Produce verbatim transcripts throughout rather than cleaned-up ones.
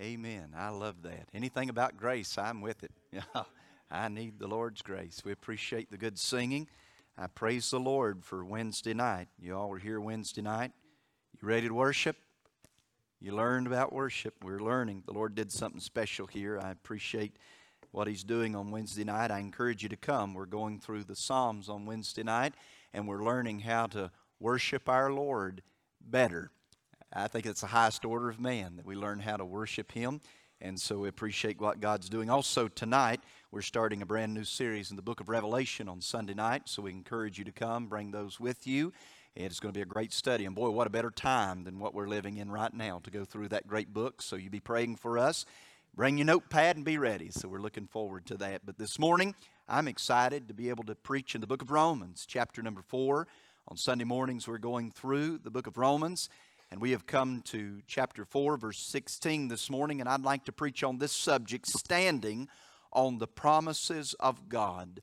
Amen. I love that. Anything about grace, I'm with it. Yeah, I need the Lord's grace. We appreciate the good singing. I praise the Lord for Wednesday night. You all were here Wednesday night. You ready to worship? You learned about worship. We're learning. The Lord did something special here. I appreciate what He's doing on Wednesday night. I encourage you to come. We're going through the Psalms on Wednesday night, and we're learning how to worship our Lord better. I think it's the highest order of man that we learn how to worship Him, and so we appreciate what God's doing. Also, tonight, we're starting a brand new series in the book of Revelation on Sunday night, so we encourage you to come, bring those with you. It's going to be a great study, and boy, what a better time than what we're living in right now to go through that great book, so you be praying for us. Bring your notepad and be ready, so we're looking forward to that. But this morning, I'm excited to be able to preach in the book of Romans, chapter number four. On Sunday mornings, we're going through the book of Romans, and we have come to chapter four, verse sixteen this morning, and I'd like to preach on this subject, standing on the promises of God.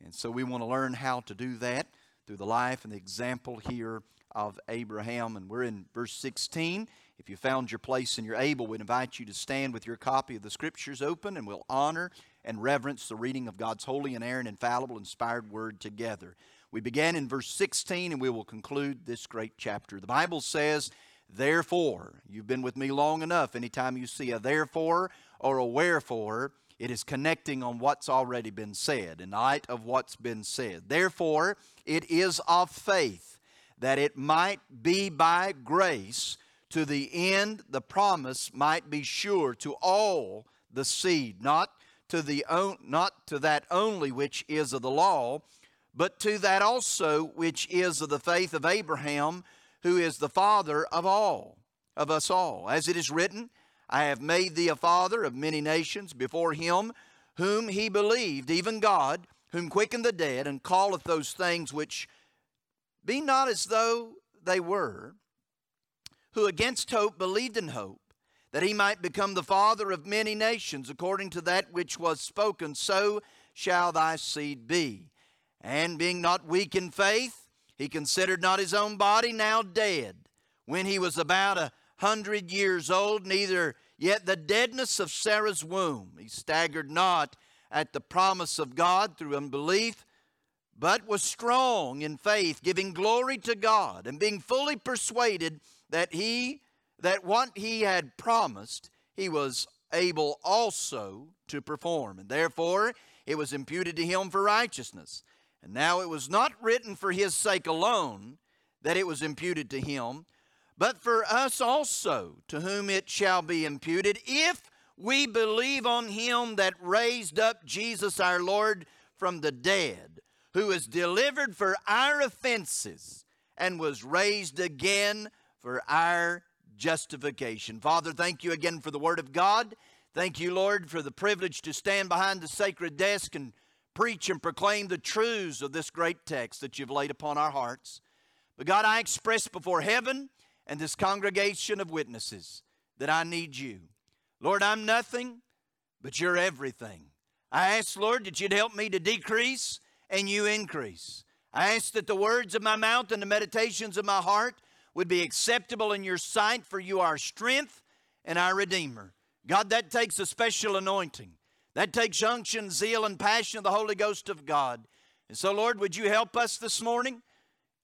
And so we want to learn how to do that through the life and the example here of Abraham, and we're in verse sixteen. If you found your place and you're able, we invite you to stand with your copy of the Scriptures open, and we'll honor and reverence the reading of God's holy, inerrant, infallible, inspired Word together. We began in verse sixteen, and we will conclude this great chapter. The Bible says, therefore, you've been with me long enough. Anytime you see a therefore or a wherefore, it is connecting on what's already been said, in light of what's been said. Therefore, it is of faith that it might be by grace, to the end the promise might be sure to all the seed, not to the on, not to that only which is of the law, but to that also which is of the faith of Abraham, who is the father of all, of us all. As it is written, I have made thee a father of many nations before him whom he believed, even God, whom quickened the dead, and calleth those things which be not as though they were, who against hope believed in hope, that he might become the father of many nations, according to that which was spoken, so shall thy seed be. And being not weak in faith, he considered not his own body now dead, when he was about a hundred years old, neither yet the deadness of Sarah's womb. He staggered not at the promise of God through unbelief, but was strong in faith, giving glory to God, and being fully persuaded that he, that what he had promised, he was able also to perform. And therefore, it was imputed to him for righteousness. And now it was not written for his sake alone that it was imputed to him, but for us also, to whom it shall be imputed, if we believe on him that raised up Jesus our Lord from the dead, who was delivered for our offenses and was raised again for our justification. Father, thank you again for the Word of God. Thank you, Lord, for the privilege to stand behind the sacred desk and preach and proclaim the truths of this great text that you've laid upon our hearts. But God, I express before heaven and this congregation of witnesses that I need you. Lord, I'm nothing, but you're everything. I ask, Lord, that you'd help me to decrease and you increase. I ask that the words of my mouth and the meditations of my heart would be acceptable in your sight, for you are our strength and our Redeemer. God, that takes a special anointing. That takes unction, zeal, and passion of the Holy Ghost of God. And so, Lord, would you help us this morning?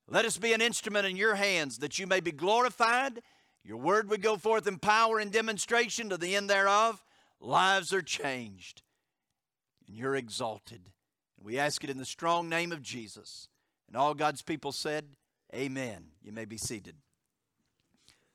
Let us be an instrument in your hands, that you may be glorified. Your word would go forth in power and demonstration, to the end thereof lives are changed, and you're exalted. And we ask it in the strong name of Jesus. And all God's people said, amen. You may be seated.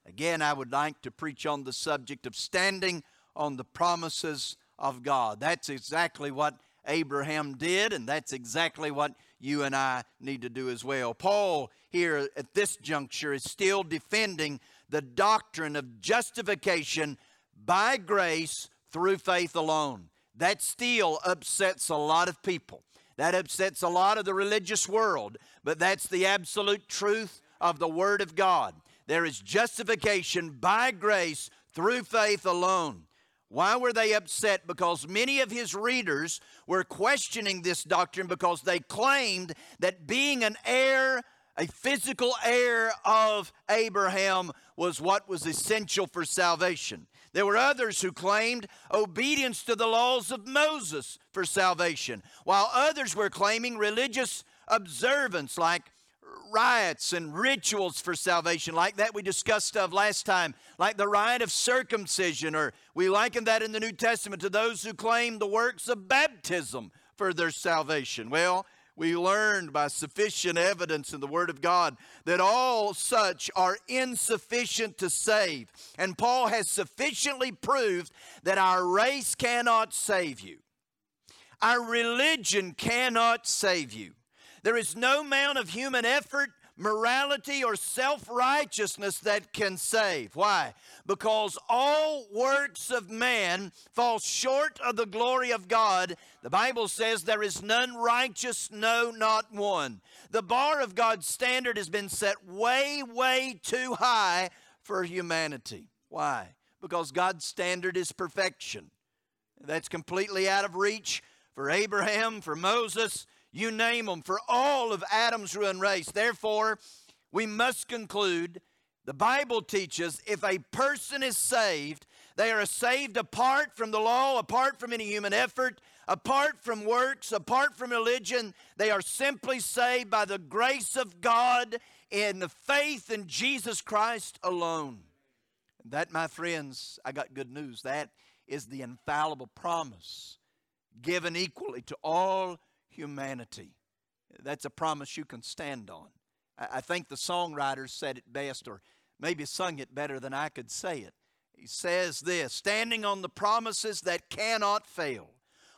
Again, I would like to preach on the subject of standing on the promises of God. That's exactly what Abraham did, and that's exactly what you and I need to do as well. Paul here at this juncture is still defending the doctrine of justification by grace through faith alone. That still upsets a lot of people. That upsets a lot of the religious world, but that's the absolute truth of the Word of God. There is justification by grace through faith alone. Why were they upset? Because many of his readers were questioning this doctrine, because they claimed that being an heir, a physical heir of Abraham, was what was essential for salvation. There were others who claimed obedience to the laws of Moses for salvation, while others were claiming religious observance like riots and rituals for salvation, like that we discussed of last time, like the rite of circumcision, or we liken that in the New Testament to those who claim the works of baptism for their salvation. Well, we learned by sufficient evidence in the Word of God that all such are insufficient to save. And Paul has sufficiently proved that our race cannot save you. Our religion cannot save you. There is no amount of human effort, morality, or self-righteousness that can save. Why? Because all works of man fall short of the glory of God. The Bible says there is none righteous, no, not one. The bar of God's standard has been set way, way too high for humanity. Why? Because God's standard is perfection. That's completely out of reach for Abraham, for Moses, you name them, for all of Adam's ruined race. Therefore, we must conclude, the Bible teaches, if a person is saved, they are saved apart from the law, apart from any human effort, apart from works, apart from religion. They are simply saved by the grace of God in the faith in Jesus Christ alone. And that, my friends, I got good news. That is the infallible promise given equally to all humanity. That's a promise you can stand on. I think the songwriter said it best, or maybe sung it better than I could say it. He says this, standing on the promises that cannot fail.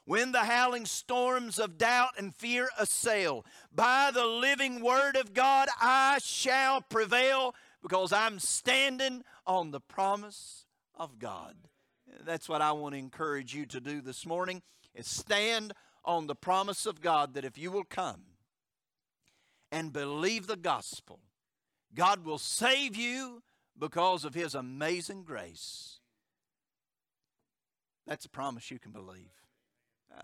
When the howling storms of doubt and fear assail, by the living word of God I shall prevail, because I'm standing on the promise of God. That's what I want to encourage you to do this morning, is stand on the promise of God, that if you will come and believe the gospel, God will save you because of His amazing grace. That's a promise you can believe.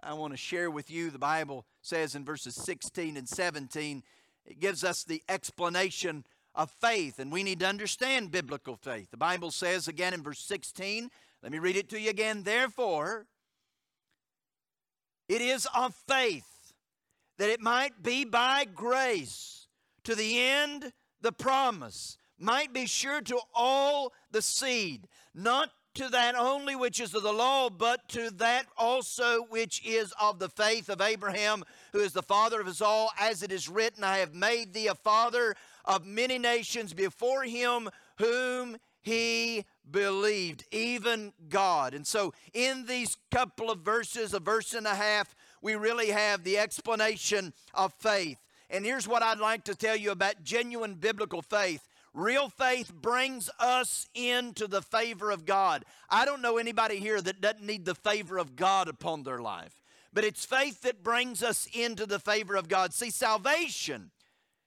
I want to share with you, the Bible says in verses sixteen and seventeen, it gives us the explanation of faith, and we need to understand biblical faith. The Bible says again in verse sixteen, let me read it to you again, therefore, it is of faith, that it might be by grace, to the end the promise might be sure to all the seed, not to that only which is of the law, but to that also which is of the faith of Abraham, who is the father of us all, as it is written, I have made thee a father of many nations before him whom he believed, even God. And so in these couple of verses, a verse and a half, we really have the explanation of faith. And here's what I'd like to tell you about genuine biblical faith. Real faith brings us into the favor of God. I don't know anybody here that doesn't need the favor of God upon their life. But it's faith that brings us into the favor of God. See, salvation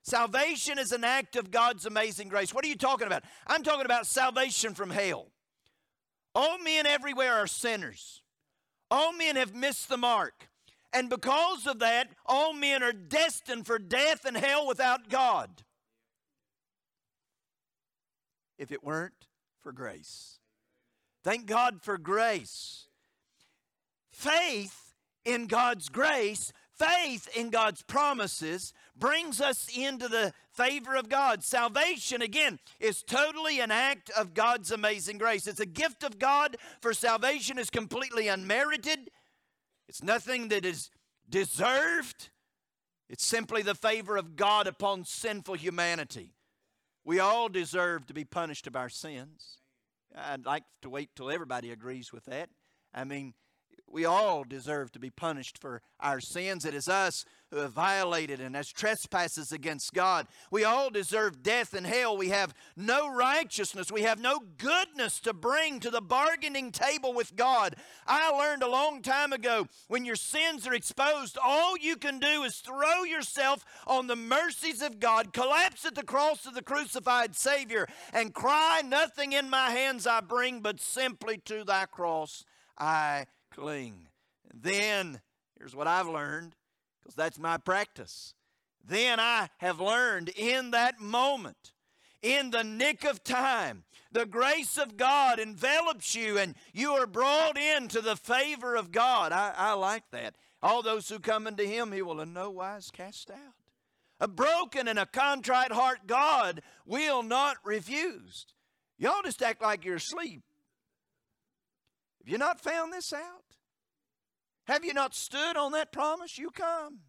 Salvation is an act of God's amazing grace. What are you talking about? I'm talking about salvation from hell. All men everywhere are sinners. All men have missed the mark. And because of that, all men are destined for death and hell without God, if it weren't for grace. Thank God for grace. Faith in God's grace, faith in God's promises brings us into the favor of God. Salvation, again, is totally an act of God's amazing grace. It's a gift of God, for salvation is completely unmerited. It's nothing that is deserved. It's simply the favor of God upon sinful humanity. We all deserve to be punished of our sins. I'd like to wait till everybody agrees with that. I mean, we all deserve to be punished for our sins. It is us who have violated and as trespasses against God. We all deserve death and hell. We have no righteousness. We have no goodness to bring to the bargaining table with God. I learned a long time ago, when your sins are exposed, all you can do is throw yourself on the mercies of God, collapse at the cross of the crucified Savior, and cry, nothing in my hands I bring, but simply to thy cross I cling. And then, here's what I've learned, because that's my practice. Then I have learned in that moment, in the nick of time. The grace of God envelops you and you are brought into the favor of God. I, I like that. All those who come into him, he will in no wise cast out. A broken and a contrite heart God will not refuse. Y'all just act like you're asleep. Have you not found this out? Have you not stood on that promise? You come,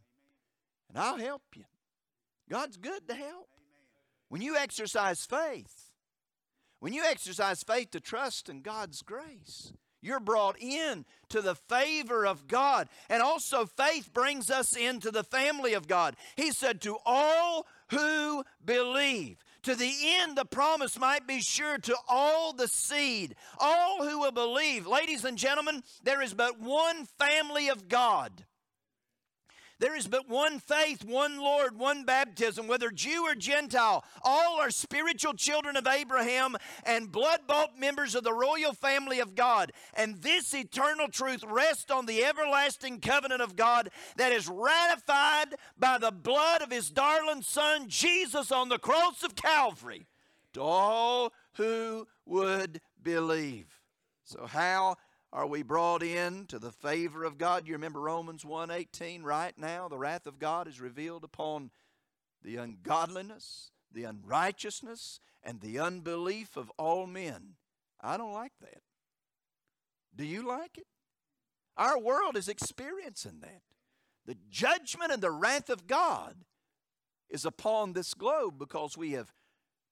and I'll help you. God's good to help. When you exercise faith, when you exercise faith to trust in God's grace, you're brought in to the favor of God. And also faith brings us into the family of God. He said, to all who believe, to the end the promise might be sure to all the seed, all who will believe. Ladies and gentlemen, there is but one family of God. There is but one faith, one Lord, one baptism, whether Jew or Gentile. All are spiritual children of Abraham and blood-bought members of the royal family of God. And this eternal truth rests on the everlasting covenant of God that is ratified by the blood of his darling son, Jesus, on the cross of Calvary to all who would believe. So how are we brought in to the favor of God? You remember Romans one eighteen, right now the wrath of God is revealed upon the ungodliness, the unrighteousness, and the unbelief of all men. I don't like that. Do you like it? Our world is experiencing that. The judgment and the wrath of God is upon this globe because we have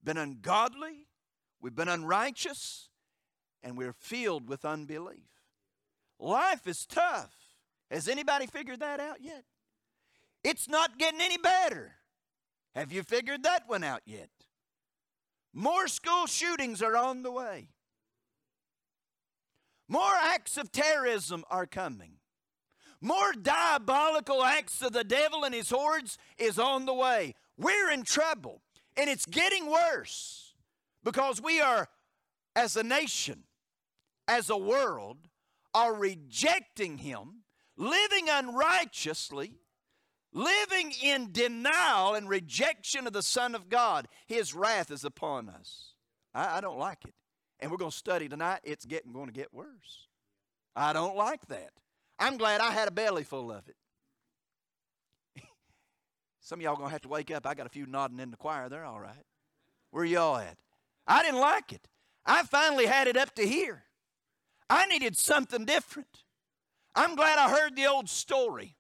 been ungodly, we've been unrighteous, and we're filled with unbelief. Life is tough. Has anybody figured that out yet? It's not getting any better. Have you figured that one out yet? More school shootings are on the way. More acts of terrorism are coming. More diabolical acts of the devil and his hordes is on the way. We're in trouble, and it's getting worse because we are, as a nation, as a world, are rejecting him, living unrighteously, living in denial and rejection of the Son of God. His wrath is upon us. I, I don't like it. And we're going to study tonight, it's getting going to get worse. I don't like that. I'm glad I had a belly full of it. Some of y'all going to have to wake up. I got a few nodding in the choir. They're all right. Where y'all at? I didn't like it. I finally had it up to here. I needed something different. I'm glad I heard the old story.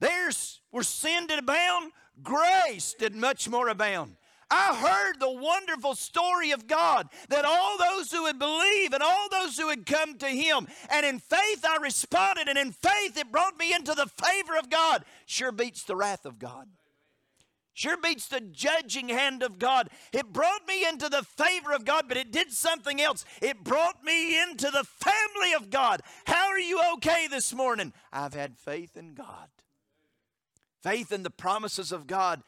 There's where sin did abound, grace did much more abound. I heard the wonderful story of God that all those who would believe and all those who would come to him, and in faith I responded, and in faith it brought me into the favor of God. Sure beats the wrath of God. Sure beats the judging hand of God. It brought me into the favor of God, but it did something else. It brought me into the family of God. How are you okay this morning? I've had faith in God. Faith in the promises of God.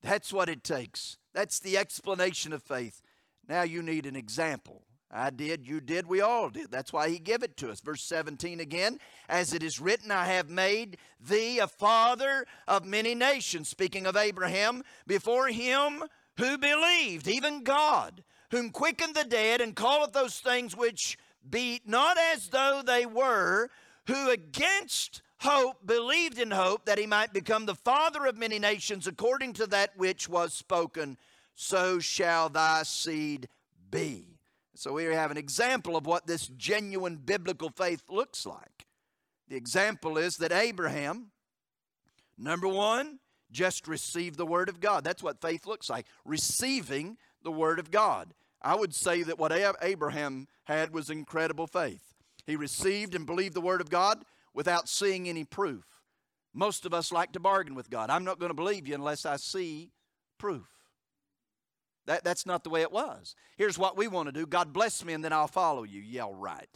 That's what it takes. That's the explanation of faith. Now you need an example. I did, you did, we all did. That's why he gave it to us. Verse seventeen again, as it is written, I have made thee a father of many nations. Speaking of Abraham, before him who believed, even God, whom quickened the dead and calleth those things which be not as though they were, who against hope believed in hope that he might become the father of many nations according to that which was spoken, so shall thy seed be. So we have an example of what this genuine biblical faith looks like. The example is that Abraham, number one, just received the word of God. That's what faith looks like, receiving the word of God. I would say that what Abraham had was incredible faith. He received and believed the word of God without seeing any proof. Most of us like to bargain with God. I'm not going to believe you unless I see proof. That, that's not the way it was. Here's what we want to do. God bless me and then I'll follow you. Yeah, right.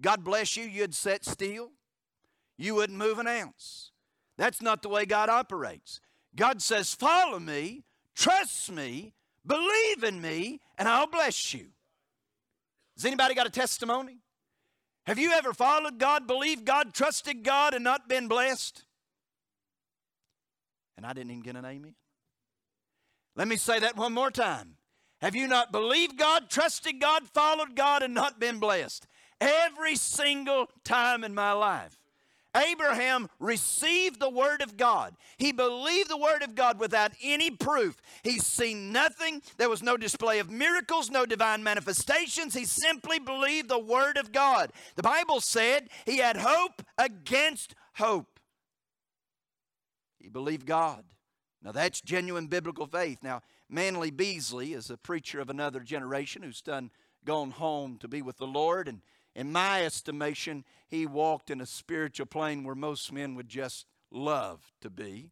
God bless you, you'd sit still. You wouldn't move an ounce. That's not the way God operates. God says, follow me, trust me, believe in me, and I'll bless you. Has anybody got a testimony? Have you ever followed God, believed God, trusted God, and not been blessed? And I didn't even get an amen. Let me say that one more time. Have you not believed God, trusted God, followed God, and not been blessed? Every single time in my life. Abraham received the word of God. He believed the word of God without any proof. He's seen nothing. There was no display of miracles, no divine manifestations. He simply believed the word of God. The Bible said he had hope against hope. He believed God. Now that's genuine biblical faith. Now, Manly Beasley is a preacher of another generation who's done gone home to be with the Lord, and in my estimation, he walked in a spiritual plane where most men would just love to be.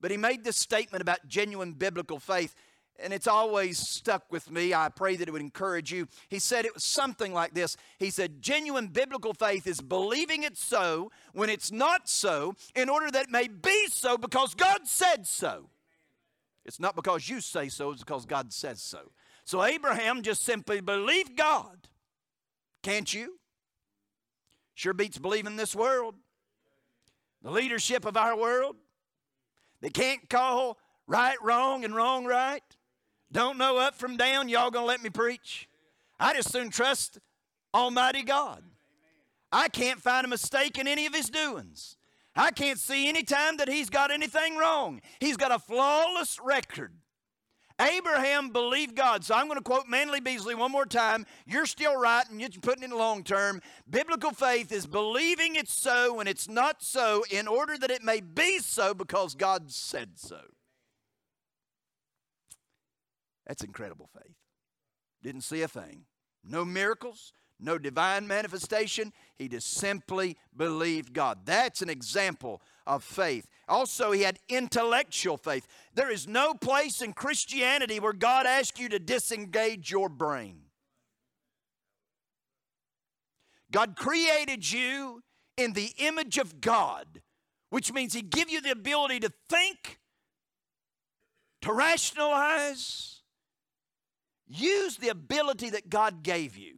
But he made this statement about genuine biblical faith, and it's always stuck with me. I pray that it would encourage you. He said it was something like this. He said, genuine biblical faith is believing it so when it's not so, in order that it may be so because God said so. It's not because you say so, it's because God says so. So Abraham just simply believed God. Can't you? Sure beats believing this world. The leadership of our world. They can't call right wrong and wrong right. Don't know up from down. Y'all gonna let me preach? I just soon trust Almighty God. I can't find a mistake in any of his doings. I can't see any time that he's got anything wrong. He's got a flawless record. Abraham believed God. So I'm going to quote Manly Beasley one more time. You're still right, and you're putting it in long term. Biblical faith is believing it's so when it's not so, in order that it may be so because God said so. That's incredible faith. Didn't see a thing. No miracles, no divine manifestation. He just simply believed God. That's an example of faith. Also, he had intellectual faith. There is no place in Christianity where God asks you to disengage your brain. God created you in the image of God, which means he gives you the ability to think, to rationalize, use the ability that God gave you.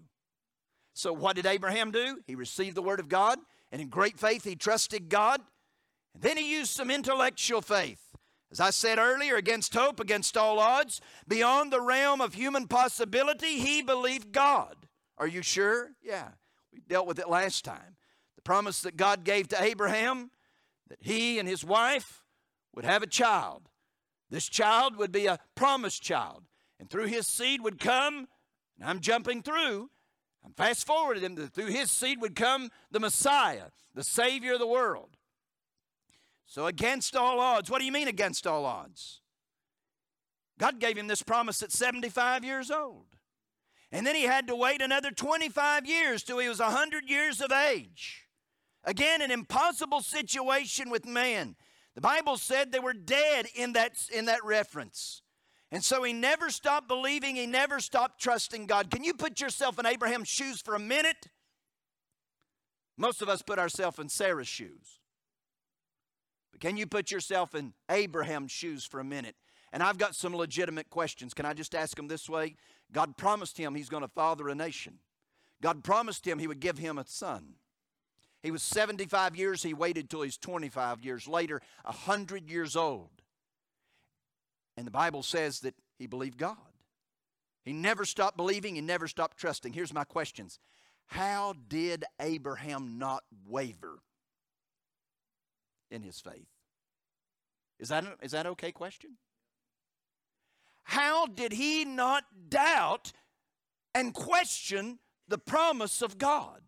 So what did Abraham do? He received the word of God, and in great faith he trusted God. Then he used some intellectual faith. As I said earlier, against hope, against all odds, beyond the realm of human possibility, he believed God. Are you sure? Yeah, we dealt with it last time. The promise that God gave to Abraham, that he and his wife would have a child. This child would be a promised child, and through his seed would come, and I'm jumping through, I'm fast forwarding him, that through his seed would come the Messiah, the Savior of the world. So against all odds. What do you mean against all odds? God gave him this promise at seventy-five years old. And then he had to wait another twenty-five years till he was one hundred years of age. Again, an impossible situation with man. The Bible said they were dead in that, in that reference. And so he never stopped believing. He never stopped trusting God. Can you put yourself in Abraham's shoes for a minute? Most of us put ourselves in Sarah's shoes. Can you put yourself in Abraham's shoes for a minute? And I've got some legitimate questions. Can I just ask them this way? God promised him he's going to father a nation. God promised him he would give him a son. He was seventy-five years. He waited till he's twenty-five years later, one hundred years old. And the Bible says that he believed God. He never stopped believing. He never stopped trusting. Here's my questions. How did Abraham not waver in his faith? Is that, is that an okay question? How did he not doubt and question the promise of God?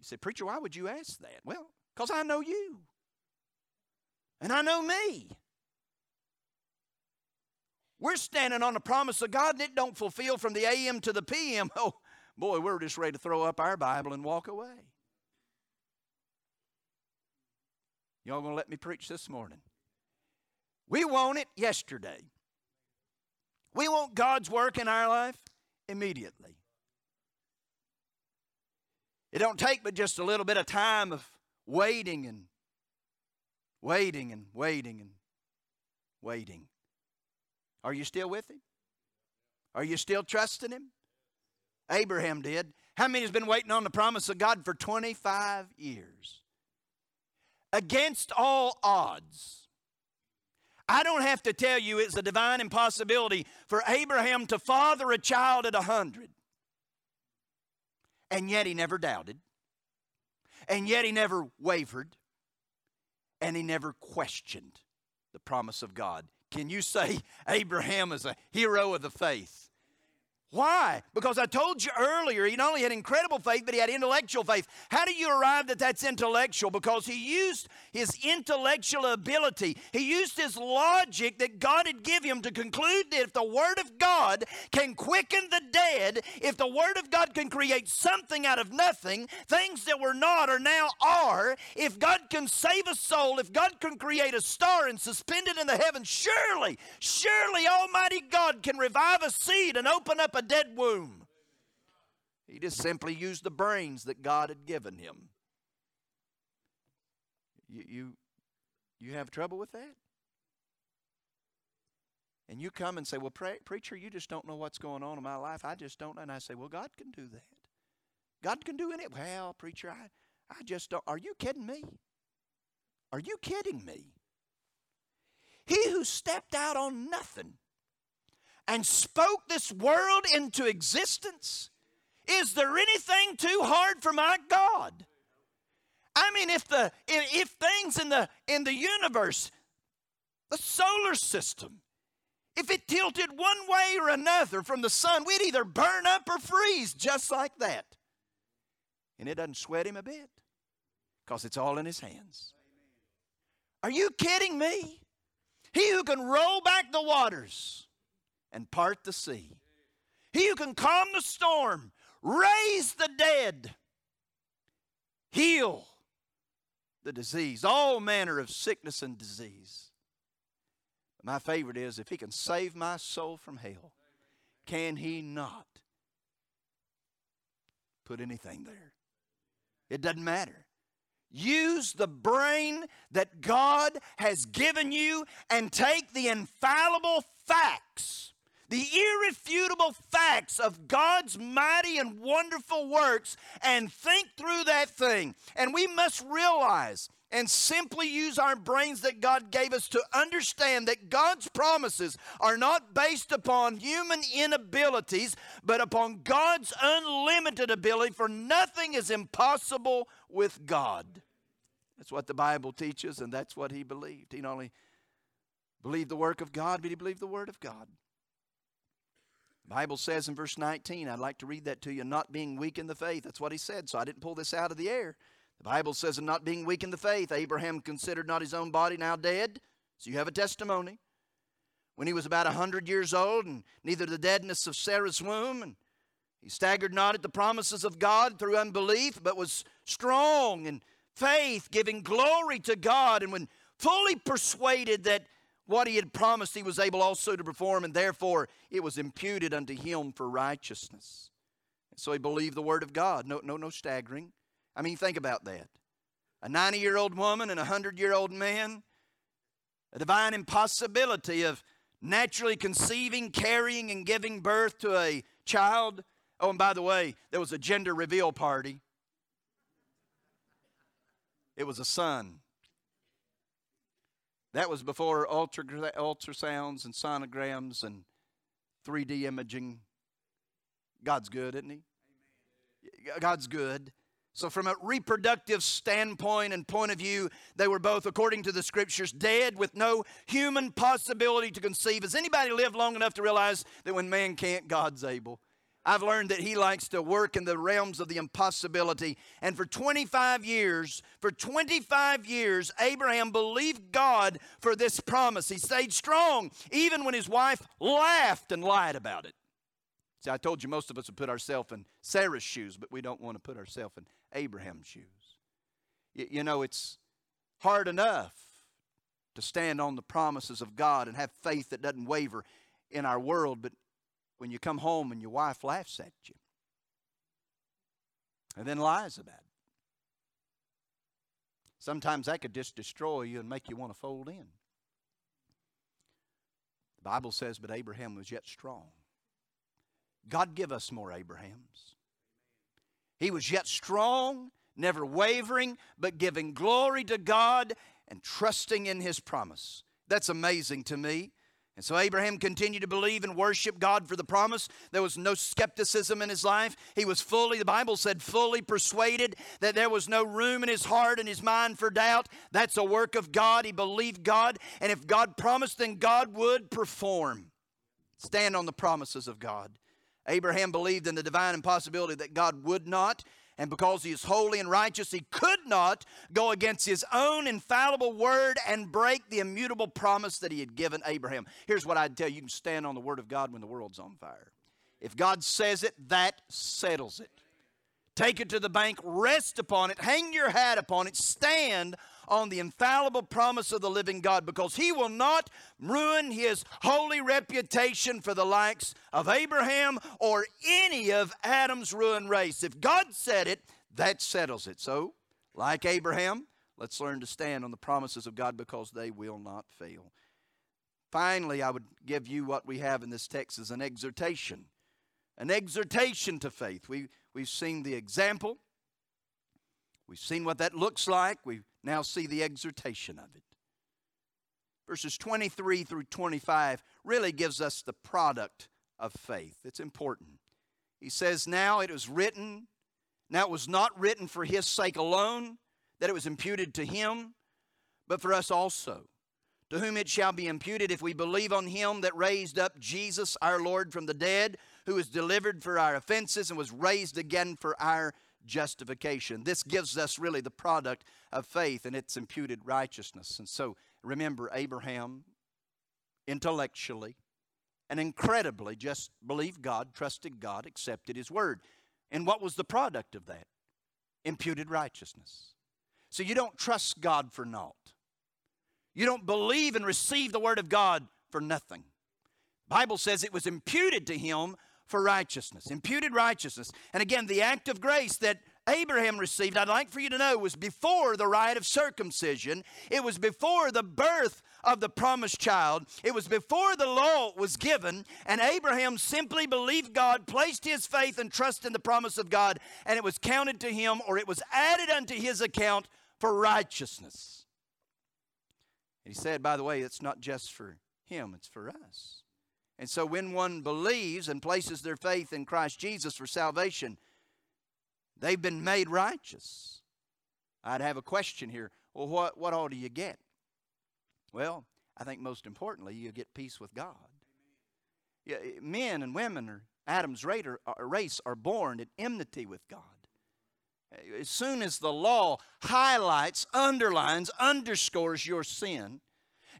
You say, preacher, why would you ask that? Well, because I know you. And I know me. We're standing on the promise of God and it don't fulfill from the A M to the P M. Oh, boy, we're just ready to throw up our Bible and walk away. Y'all going to let me preach this morning? We want it yesterday. We want God's work in our life immediately. It don't take but just a little bit of time of waiting and waiting and waiting and waiting. Are you still with him? Are you still trusting him? Abraham did. How many has been waiting on the promise of God for twenty-five years? Against all odds. I don't have to tell you it's a divine impossibility for Abraham to father a child at a hundred. And yet he never doubted. And yet he never wavered. And he never questioned the promise of God. Can you say Abraham is a hero of the faith? Why? Because I told you earlier, he not only had incredible faith, but he had intellectual faith. How do you arrive that that's intellectual? Because he used his intellectual ability. He used his logic that God had given him to conclude that if the Word of God can quicken the dead, if the Word of God can create something out of nothing, things that were not are now are, if God can save a soul, if God can create a star and suspend it in the heavens, surely, surely Almighty God can revive a seed and open up a dead womb. He just simply used the brains that God had given him. You, you, you have trouble with that? And you come and say, well, pre- preacher, you just don't know what's going on in my life. I just don't know. And I say, well, God can do that. God can do it. Well, preacher, I, I just don't. Are you kidding me? Are you kidding me? He who stepped out on nothing and spoke this world into existence? Is there anything too hard for my God? I mean, if the if things in the in the universe, the solar system, if it tilted one way or another from the sun, we'd either burn up or freeze just like that. And it doesn't sweat him a bit, because it's all in his hands. Are you kidding me? He who can roll back the waters and part the sea. He who can calm the storm, raise the dead, heal the disease, all manner of sickness and disease. My favorite is, if he can save my soul from hell, can he not put anything there? It doesn't matter. Use the brain that God has given you and take the infallible facts, the irrefutable facts of God's mighty and wonderful works, and think through that thing. And we must realize and simply use our brains that God gave us to understand that God's promises are not based upon human inabilities, but upon God's unlimited ability, for nothing is impossible with God. That's what the Bible teaches, and that's what he believed. He not only believed the work of God, but he believed the Word of God. The Bible says in verse nineteen, I'd like to read that to you, not being weak in the faith. That's what he said, so I didn't pull this out of the air. The Bible says, and not being weak in the faith, Abraham considered not his own body now dead. So you have a testimony. When he was about a hundred years old, and neither the deadness of Sarah's womb, and he staggered not at the promises of God through unbelief, but was strong in faith, giving glory to God, and when fully persuaded that what he had promised he was able also to perform, and therefore it was imputed unto him for righteousness. And so he believed the Word of God. No, no, no staggering. I mean, think about that. A ninety-year-old woman and a hundred-year-old man. A divine impossibility of naturally conceiving, carrying, and giving birth to a child. Oh, and by the way, there was a gender reveal party. It was a son. That was before ultrasounds and sonograms and three D imaging. God's good, isn't he? God's good. So from a reproductive standpoint and point of view, they were both, according to the Scriptures, dead with no human possibility to conceive. Has anybody lived long enough to realize that when man can't, God's able? I've learned that he likes to work in the realms of the impossibility. And for twenty-five years, for twenty-five years, Abraham believed God for this promise. He stayed strong, even when his wife laughed and lied about it. See, I told you most of us would put ourselves in Sarah's shoes, but we don't want to put ourselves in Abraham's shoes. You, you know, it's hard enough to stand on the promises of God and have faith that doesn't waver in our world, but when you come home and your wife laughs at you and then lies about it, sometimes that could just destroy you and make you want to fold in. The Bible says, but Abraham was yet strong. God give us more Abrahams. He was yet strong, never wavering, but giving glory to God and trusting in his promise. That's amazing to me. And so Abraham continued to believe and worship God for the promise. There was no skepticism in his life. He was fully, the Bible said, fully persuaded that there was no room in his heart and his mind for doubt. That's a work of God. He believed God. And if God promised, then God would perform. Stand on the promises of God. Abraham believed in the divine impossibility that God would not. And because he is holy and righteous, he could not go against his own infallible word and break the immutable promise that he had given Abraham. Here's what I'd tell you. You can stand on the word of God when the world's on fire. If God says it, that settles it. Take it to the bank. Rest upon it. Hang your hat upon it. Stand on the infallible promise of the living God, because he will not ruin his holy reputation for the likes of Abraham or any of Adam's ruined race. If God said it, that settles it. So, like Abraham, let's learn to stand on the promises of God, because they will not fail. Finally, I would give you what we have in this text as an exhortation. An exhortation to faith. We, we've seen the example. We've seen what that looks like. We now see the exhortation of it. Verses twenty-three through twenty-five really gives us the product of faith. It's important. He says, now it was written, now it was not written for his sake alone, that it was imputed to him, but for us also, to whom it shall be imputed if we believe on him that raised up Jesus our Lord from the dead, who was delivered for our offenses and was raised again for our justification. This gives us really the product of faith, and it's imputed righteousness. And so remember, Abraham intellectually and incredibly just believed God, trusted God, accepted his word. And what was the product of that? Imputed righteousness. So you don't trust God for naught. You don't believe and receive the word of God for nothing. The Bible says it was imputed to him for righteousness, imputed righteousness. And again, the act of grace that Abraham received, I'd like for you to know, was before the rite of circumcision. It was before the birth of the promised child. It was before the law was given. And Abraham simply believed God, placed his faith and trust in the promise of God, and it was counted to him, or it was added unto his account for righteousness. And he said, by the way, it's not just for him, it's for us. And so when one believes and places their faith in Christ Jesus for salvation, they've been made righteous. I'd have a question here. Well, what, what all do you get? Well, I think most importantly, you get peace with God. Yeah, men and women, or Adam's race, are born at enmity with God. As soon as the law highlights, underlines, underscores your sin,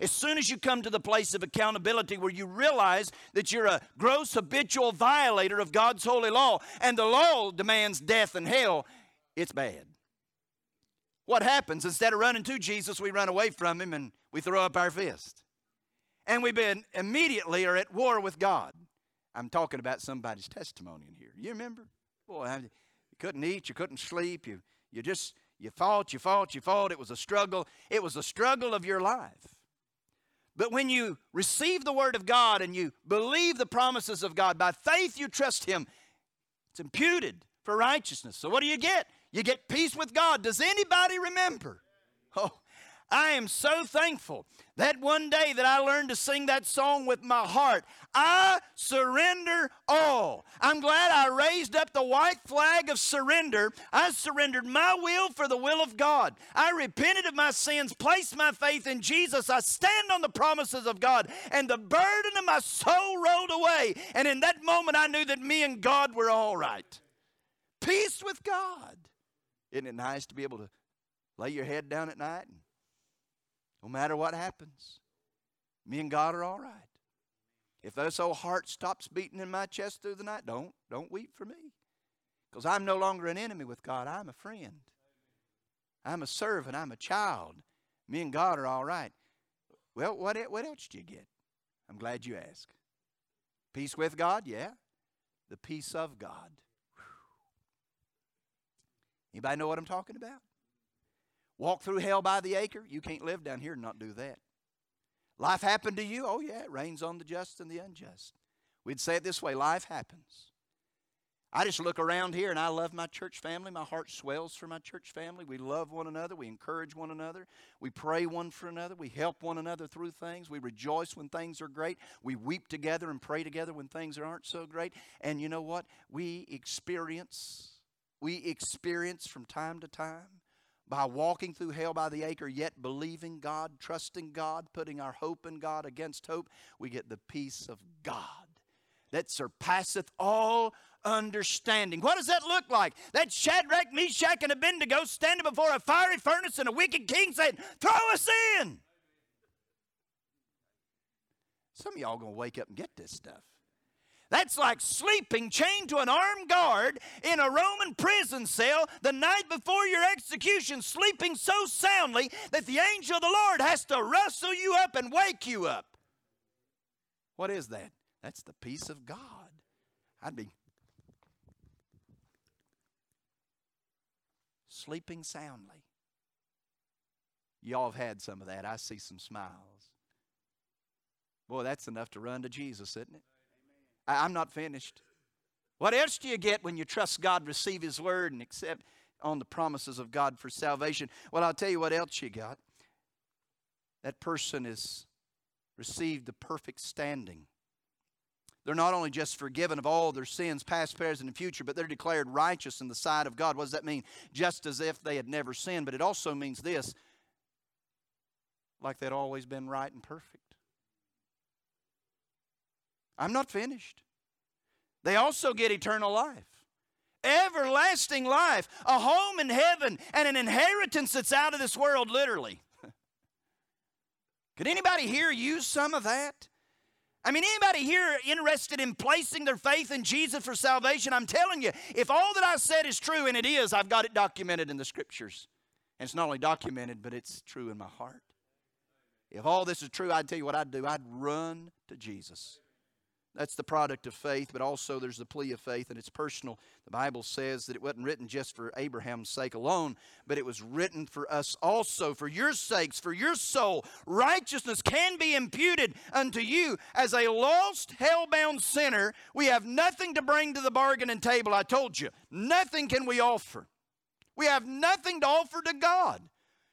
as soon as you come to the place of accountability where you realize that you're a gross habitual violator of God's holy law, and the law demands death and hell, it's bad. What happens? Instead of running to Jesus, we run away from him and we throw up our fist. And we been immediately are at war with God. I'm talking about somebody's testimony in here. You remember? Boy, I, you couldn't eat, you couldn't sleep, you, you just, you fought, you fought, you fought. It was a struggle. It was a struggle of your life. But when you receive the word of God and you believe the promises of God, by faith you trust him, it's imputed for righteousness. So what do you get? You get peace with God. Does anybody remember? Oh, I am so thankful that one day that I learned to sing that song with my heart. I surrender all. I'm glad I raised up the white flag of surrender. I surrendered my will for the will of God. I repented of my sins, placed my faith in Jesus. I stand on the promises of God, and the burden of my soul rolled away. And in that moment, I knew that me and God were all right. Peace with God. Isn't it nice to be able to lay your head down at night and no matter what happens, me and God are all right. If this old heart stops beating in my chest through the night, don't, don't weep for me. Because I'm no longer an enemy with God. I'm a friend. I'm a servant. I'm a child. Me and God are all right. Well, what, what else do you get? I'm glad you asked. Peace with God? Yeah. The peace of God. Whew. Anybody know what I'm talking about? Walk through hell by the acre? You can't live down here and not do that. Life happened to you? Oh, yeah, it rains on the just and the unjust. We'd say it this way, life happens. I just look around here and I love my church family. My heart swells for my church family. We love one another. We encourage one another. We pray one for another. We help one another through things. We rejoice when things are great. We weep together and pray together when things aren't so great. And you know what? We experience, we experience from time to time, by walking through hell by the acre, yet believing God, trusting God, putting our hope in God against hope, we get the peace of God that surpasseth all understanding. What does that look like? That Shadrach, Meshach, and Abednego standing before a fiery furnace and a wicked king saying, throw us in. Some of y'all going to wake up and get this stuff. That's like sleeping chained to an armed guard in a Roman prison cell the night before your execution, sleeping so soundly that the angel of the Lord has to rustle you up and wake you up. What is that? That's the peace of God. I'd be sleeping soundly. Y'all have had some of that. I see some smiles. Boy, that's enough to run to Jesus, isn't it? I'm not finished. What else do you get when you trust God, receive His Word, and accept on the promises of God for salvation? Well, I'll tell you what else you got. That person has received the perfect standing. They're not only just forgiven of all their sins, past, present, and future, but they're declared righteous in the sight of God. What does that mean? Just as if they had never sinned. But it also means this, like they'd always been right and perfect. I'm not finished. They also get eternal life, everlasting life, a home in heaven, and an inheritance that's out of this world, literally. Could anybody here use some of that? I mean, anybody here interested in placing their faith in Jesus for salvation? I'm telling you, if all that I said is true, and it is, I've got it documented in the Scriptures. And it's not only documented, but it's true in my heart. If all this is true, I'd tell you what I'd do. I'd run to Jesus. That's the product of faith, but also there's the plea of faith, and it's personal. The Bible says that it wasn't written just for Abraham's sake alone, but it was written for us also, for your sakes, for your soul. Righteousness can be imputed unto you. As a lost, hell-bound sinner, we have nothing to bring to the bargaining table. I told you, nothing can we offer. We have nothing to offer to God.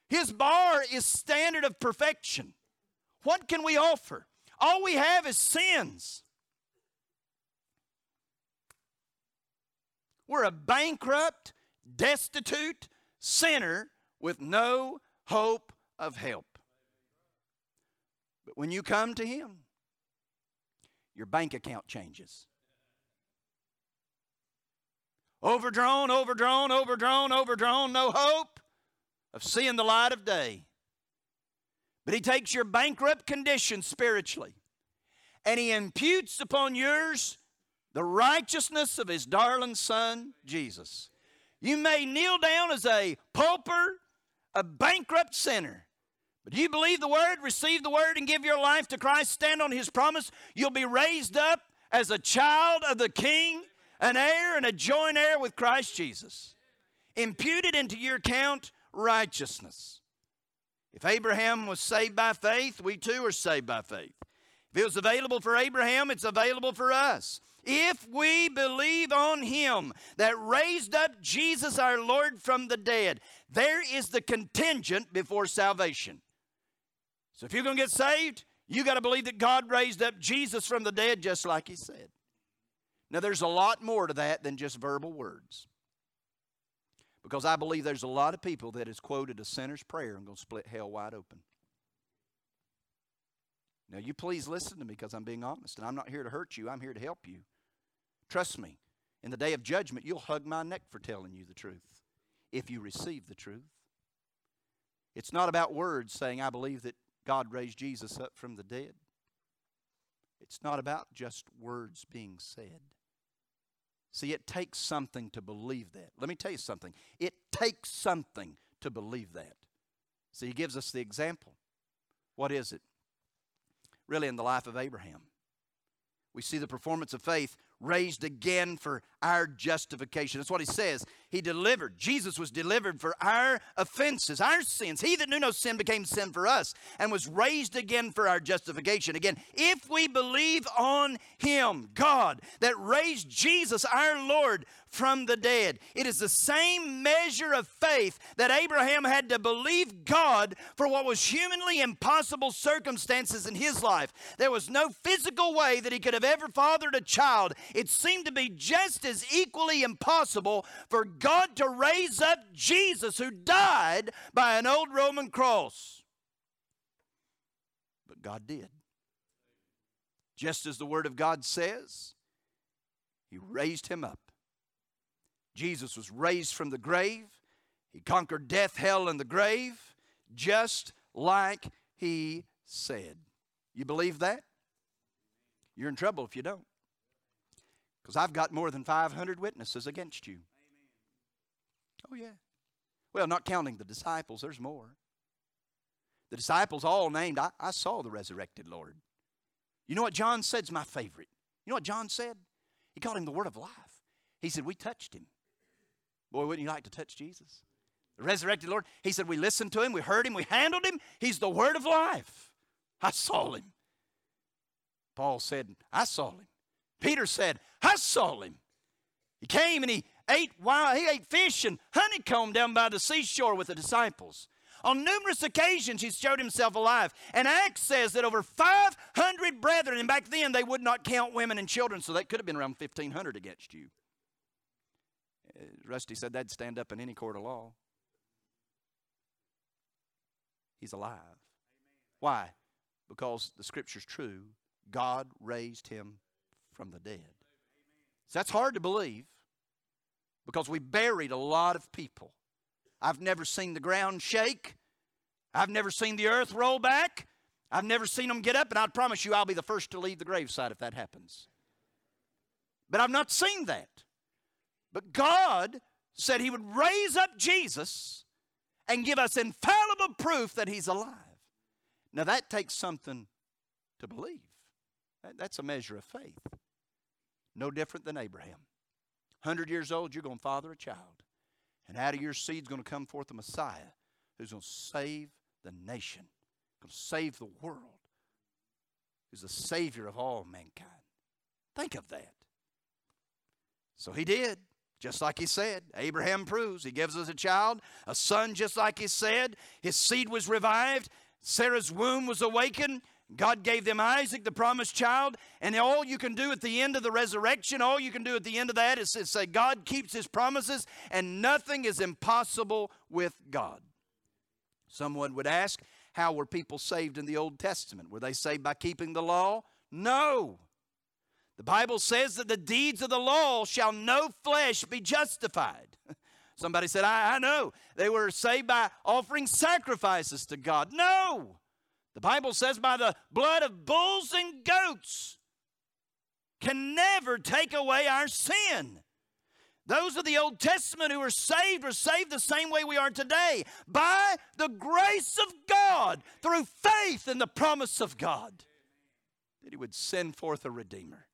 His bar is standard of perfection. What can we offer? All we have is sins. We're a bankrupt, destitute sinner with no hope of help. But when you come to Him, your bank account changes. Overdrawn, overdrawn, overdrawn, overdrawn, no hope of seeing the light of day. But He takes your bankrupt condition spiritually, and He imputes upon yours the righteousness of His darling Son, Jesus. You may kneel down as a pauper, a bankrupt sinner, but you believe the Word, receive the Word, and give your life to Christ, stand on His promise, you'll be raised up as a child of the King, an heir and a joint heir with Christ Jesus. Imputed into your account righteousness. If Abraham was saved by faith, we too are saved by faith. If it was available for Abraham, it's available for us. If we believe on Him that raised up Jesus our Lord from the dead, there is the contingent before salvation. So if you're going to get saved, you got to believe that God raised up Jesus from the dead just like He said. Now, there's a lot more to that than just verbal words, because I believe there's a lot of people that has quoted a sinner's prayer and going to split hell wide open. Now, you please listen to me, because I'm being honest, and I'm not here to hurt you. I'm here to help you. Trust me, in the day of judgment, you'll hug my neck for telling you the truth, if you receive the truth. It's not about words saying, I believe that God raised Jesus up from the dead. It's not about just words being said. See, it takes something to believe that. Let me tell you something. It takes something to believe that. See, He gives us the example. What is it? Really, in the life of Abraham, we see the performance of faith raised again for our justification. That's what he says. He delivered. Jesus was delivered for our offenses, our sins. He that knew no sin became sin for us and was raised again for our justification. Again, if we believe on him, God, that raised Jesus, our Lord, from the dead, it is the same measure of faith that Abraham had to believe God for what was humanly impossible circumstances in his life. There was no physical way that he could have ever fathered a child. It seemed to be just as equally impossible for God to raise up Jesus, who died by an old Roman cross. But God did. Just as the Word of God says, he raised him up. Jesus was raised from the grave. He conquered death, hell, and the grave, just like he said. You believe that? You're in trouble if you don't. Because I've got more than five hundred witnesses against you. Amen. Oh, yeah. Well, not counting the disciples, there's more. The disciples all named, I, I saw the resurrected Lord. You know what John said's my favorite. You know what John said? He called him the Word of Life. He said, we touched him. Boy, wouldn't you like to touch Jesus? The resurrected Lord. He said, we listened to him, we heard him, we handled him. He's the Word of Life. I saw him. Paul said, I saw him. Peter said, I saw him. He came and he ate wild, he ate fish and honeycomb down by the seashore with the disciples. On numerous occasions, he showed himself alive. And Acts says that over five hundred brethren, and back then they would not count women and children, so that could have been around fifteen hundred against you. Rusty said that'd stand up in any court of law. He's alive. Why? Because the Scripture's true. God raised him from the dead. So that's hard to believe because we buried a lot of people. I've never seen the ground shake. I've never seen the earth roll back. I've never seen them get up, and I promise you I'll be the first to leave the graveside if that happens. But I've not seen that. But God said he would raise up Jesus and give us infallible proof that he's alive. Now that takes something to believe. That's a measure of faith. No different than Abraham. one hundred years old, you're going to father a child. And out of your seed's going to come forth a Messiah who's going to save the nation, going to save the world, who's the Savior of all mankind. Think of that. So he did. Just like he said, Abraham proves. He gives us a child, a son, just like he said. His seed was revived. Sarah's womb was awakened. God gave them Isaac, the promised child. And all you can do at the end of the resurrection, all you can do at the end of that is say, God keeps his promises and nothing is impossible with God. Someone would ask, how were people saved in the Old Testament? Were they saved by keeping the law? No. The Bible says that the deeds of the law shall no flesh be justified. Somebody said, I, I know. They were saved by offering sacrifices to God. No. The Bible says by the blood of bulls and goats can never take away our sin. Those of the Old Testament who were saved were saved the same way we are today, by the grace of God, through faith in the promise of God, that he would send forth a Redeemer.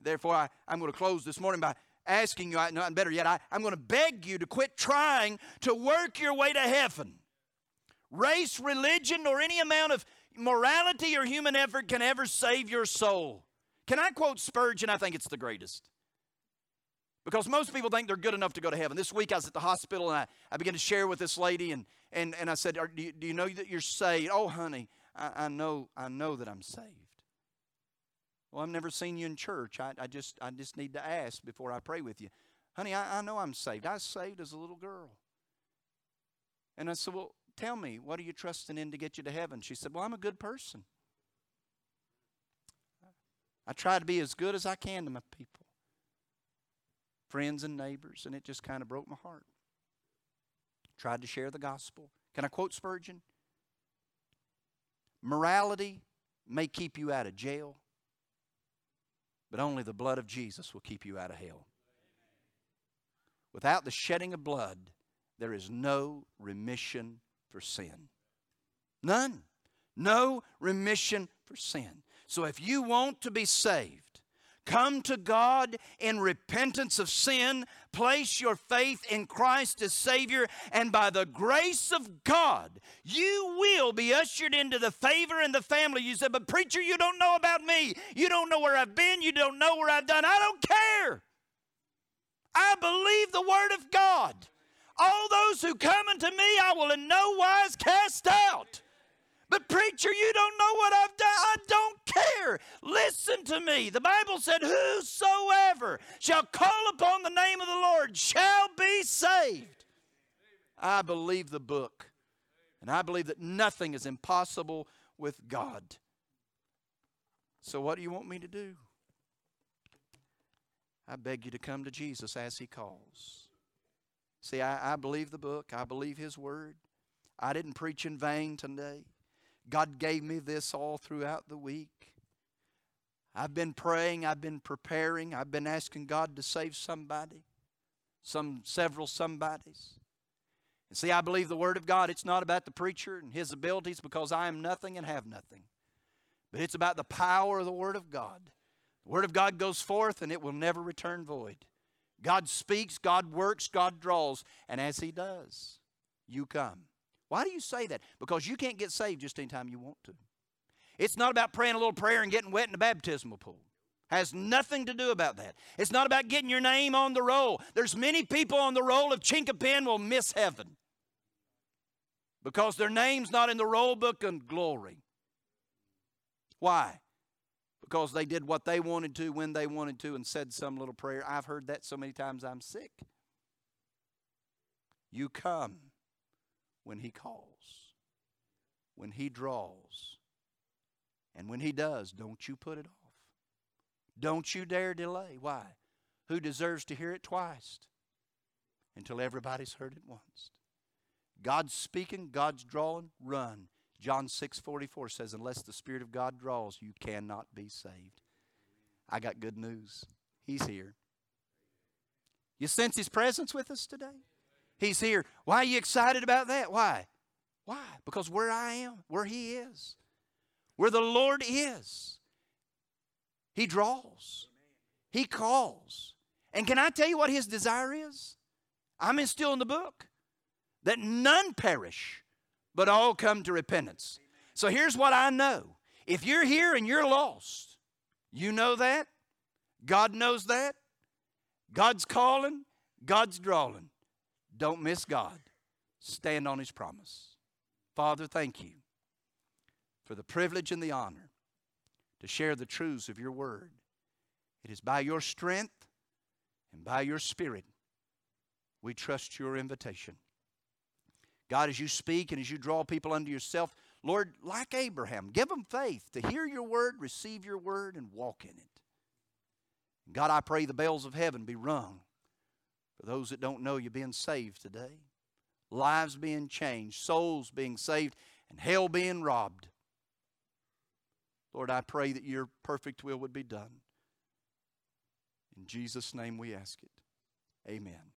Therefore, I, I'm going to close this morning by asking you, I, no, better yet, I, I'm going to beg you to quit trying to work your way to heaven. Race, religion, or any amount of morality or human effort can ever save your soul. Can I quote Spurgeon? I think it's the greatest. Because most people think they're good enough to go to heaven. This week I was at the hospital and I, I began to share with this lady and, and, and I said, Are, do, you, do you know that you're saved? Oh, honey, I, I know, I know that I'm saved. Well, I've never seen you in church. I, I just I just need to ask before I pray with you. Honey, I, I know I'm saved. I was saved as a little girl. And I said, well, tell me, what are you trusting in to get you to heaven? She said, well, I'm a good person. I try to be as good as I can to my people, friends and neighbors, and it just kind of broke my heart. Tried to share the gospel. Can I quote Spurgeon? Morality may keep you out of jail, but only the blood of Jesus will keep you out of hell. Without the shedding of blood, there is no remission for sin. None. No remission for sin. So if you want to be saved, Come to God in repentance of sin. Place your faith in Christ as Savior. And by the grace of God, you will be ushered into the favor and the family. You say, but preacher, you don't know about me. You don't know where I've been. You don't know where I've done. I don't care. I believe the Word of God. All those who come unto me, I will in no wise cast out. But preacher, you don't know what I've done. I don't care. Listen to me. The Bible said, whosoever shall call upon the name of the Lord shall be saved. I believe the book. And I believe that nothing is impossible with God. So what do you want me to do? I beg you to come to Jesus as He calls. See, I, I believe the book. I believe His Word. I didn't preach in vain today. God gave me this all throughout the week. I've been praying. I've been preparing. I've been asking God to save somebody. Some, several somebodies. And see, I believe the Word of God. It's not about the preacher and his abilities, because I am nothing and have nothing. But it's about the power of the Word of God. The Word of God goes forth and it will never return void. God speaks, God works, God draws. And as He does, you come. Why do you say that? Because you can't get saved just any time you want to. It's not about praying a little prayer and getting wet in the baptismal pool. Has nothing to do about that. It's not about getting your name on the roll. There's many people on the roll of Chinkapin will miss heaven because their name's not in the roll book of glory. Why? Because they did what they wanted to when they wanted to and said some little prayer. I've heard that so many times, I'm sick. You come when He calls, when He draws, and when He does, don't you put it off. Don't you dare delay. Why? Who deserves to hear it twice until everybody's heard it once? God's speaking, God's drawing, run. John six forty-four says, unless the Spirit of God draws, you cannot be saved. I got good news. He's here. You sense His presence with us today? He's here. Why are you excited about that? Why? Why? Because where I am, where He is, where the Lord is, He draws. He calls. And can I tell you what His desire is? I'm still in the book. That none perish, but all come to repentance. So here's what I know. If you're here and you're lost, you know that. God knows that. God's calling. God's drawing. Don't miss God. Stand on His promise. Father, thank You for the privilege and the honor to share the truths of Your Word. It is by Your strength and by Your Spirit we trust Your invitation. God, as You speak and as You draw people unto Yourself, Lord, like Abraham, give them faith to hear Your Word, receive Your Word, and walk in it. And God, I pray the bells of heaven be rung. For those that don't know You being saved today, lives being changed, souls being saved, and hell being robbed. Lord, I pray that Your perfect will would be done. In Jesus' name we ask it. Amen.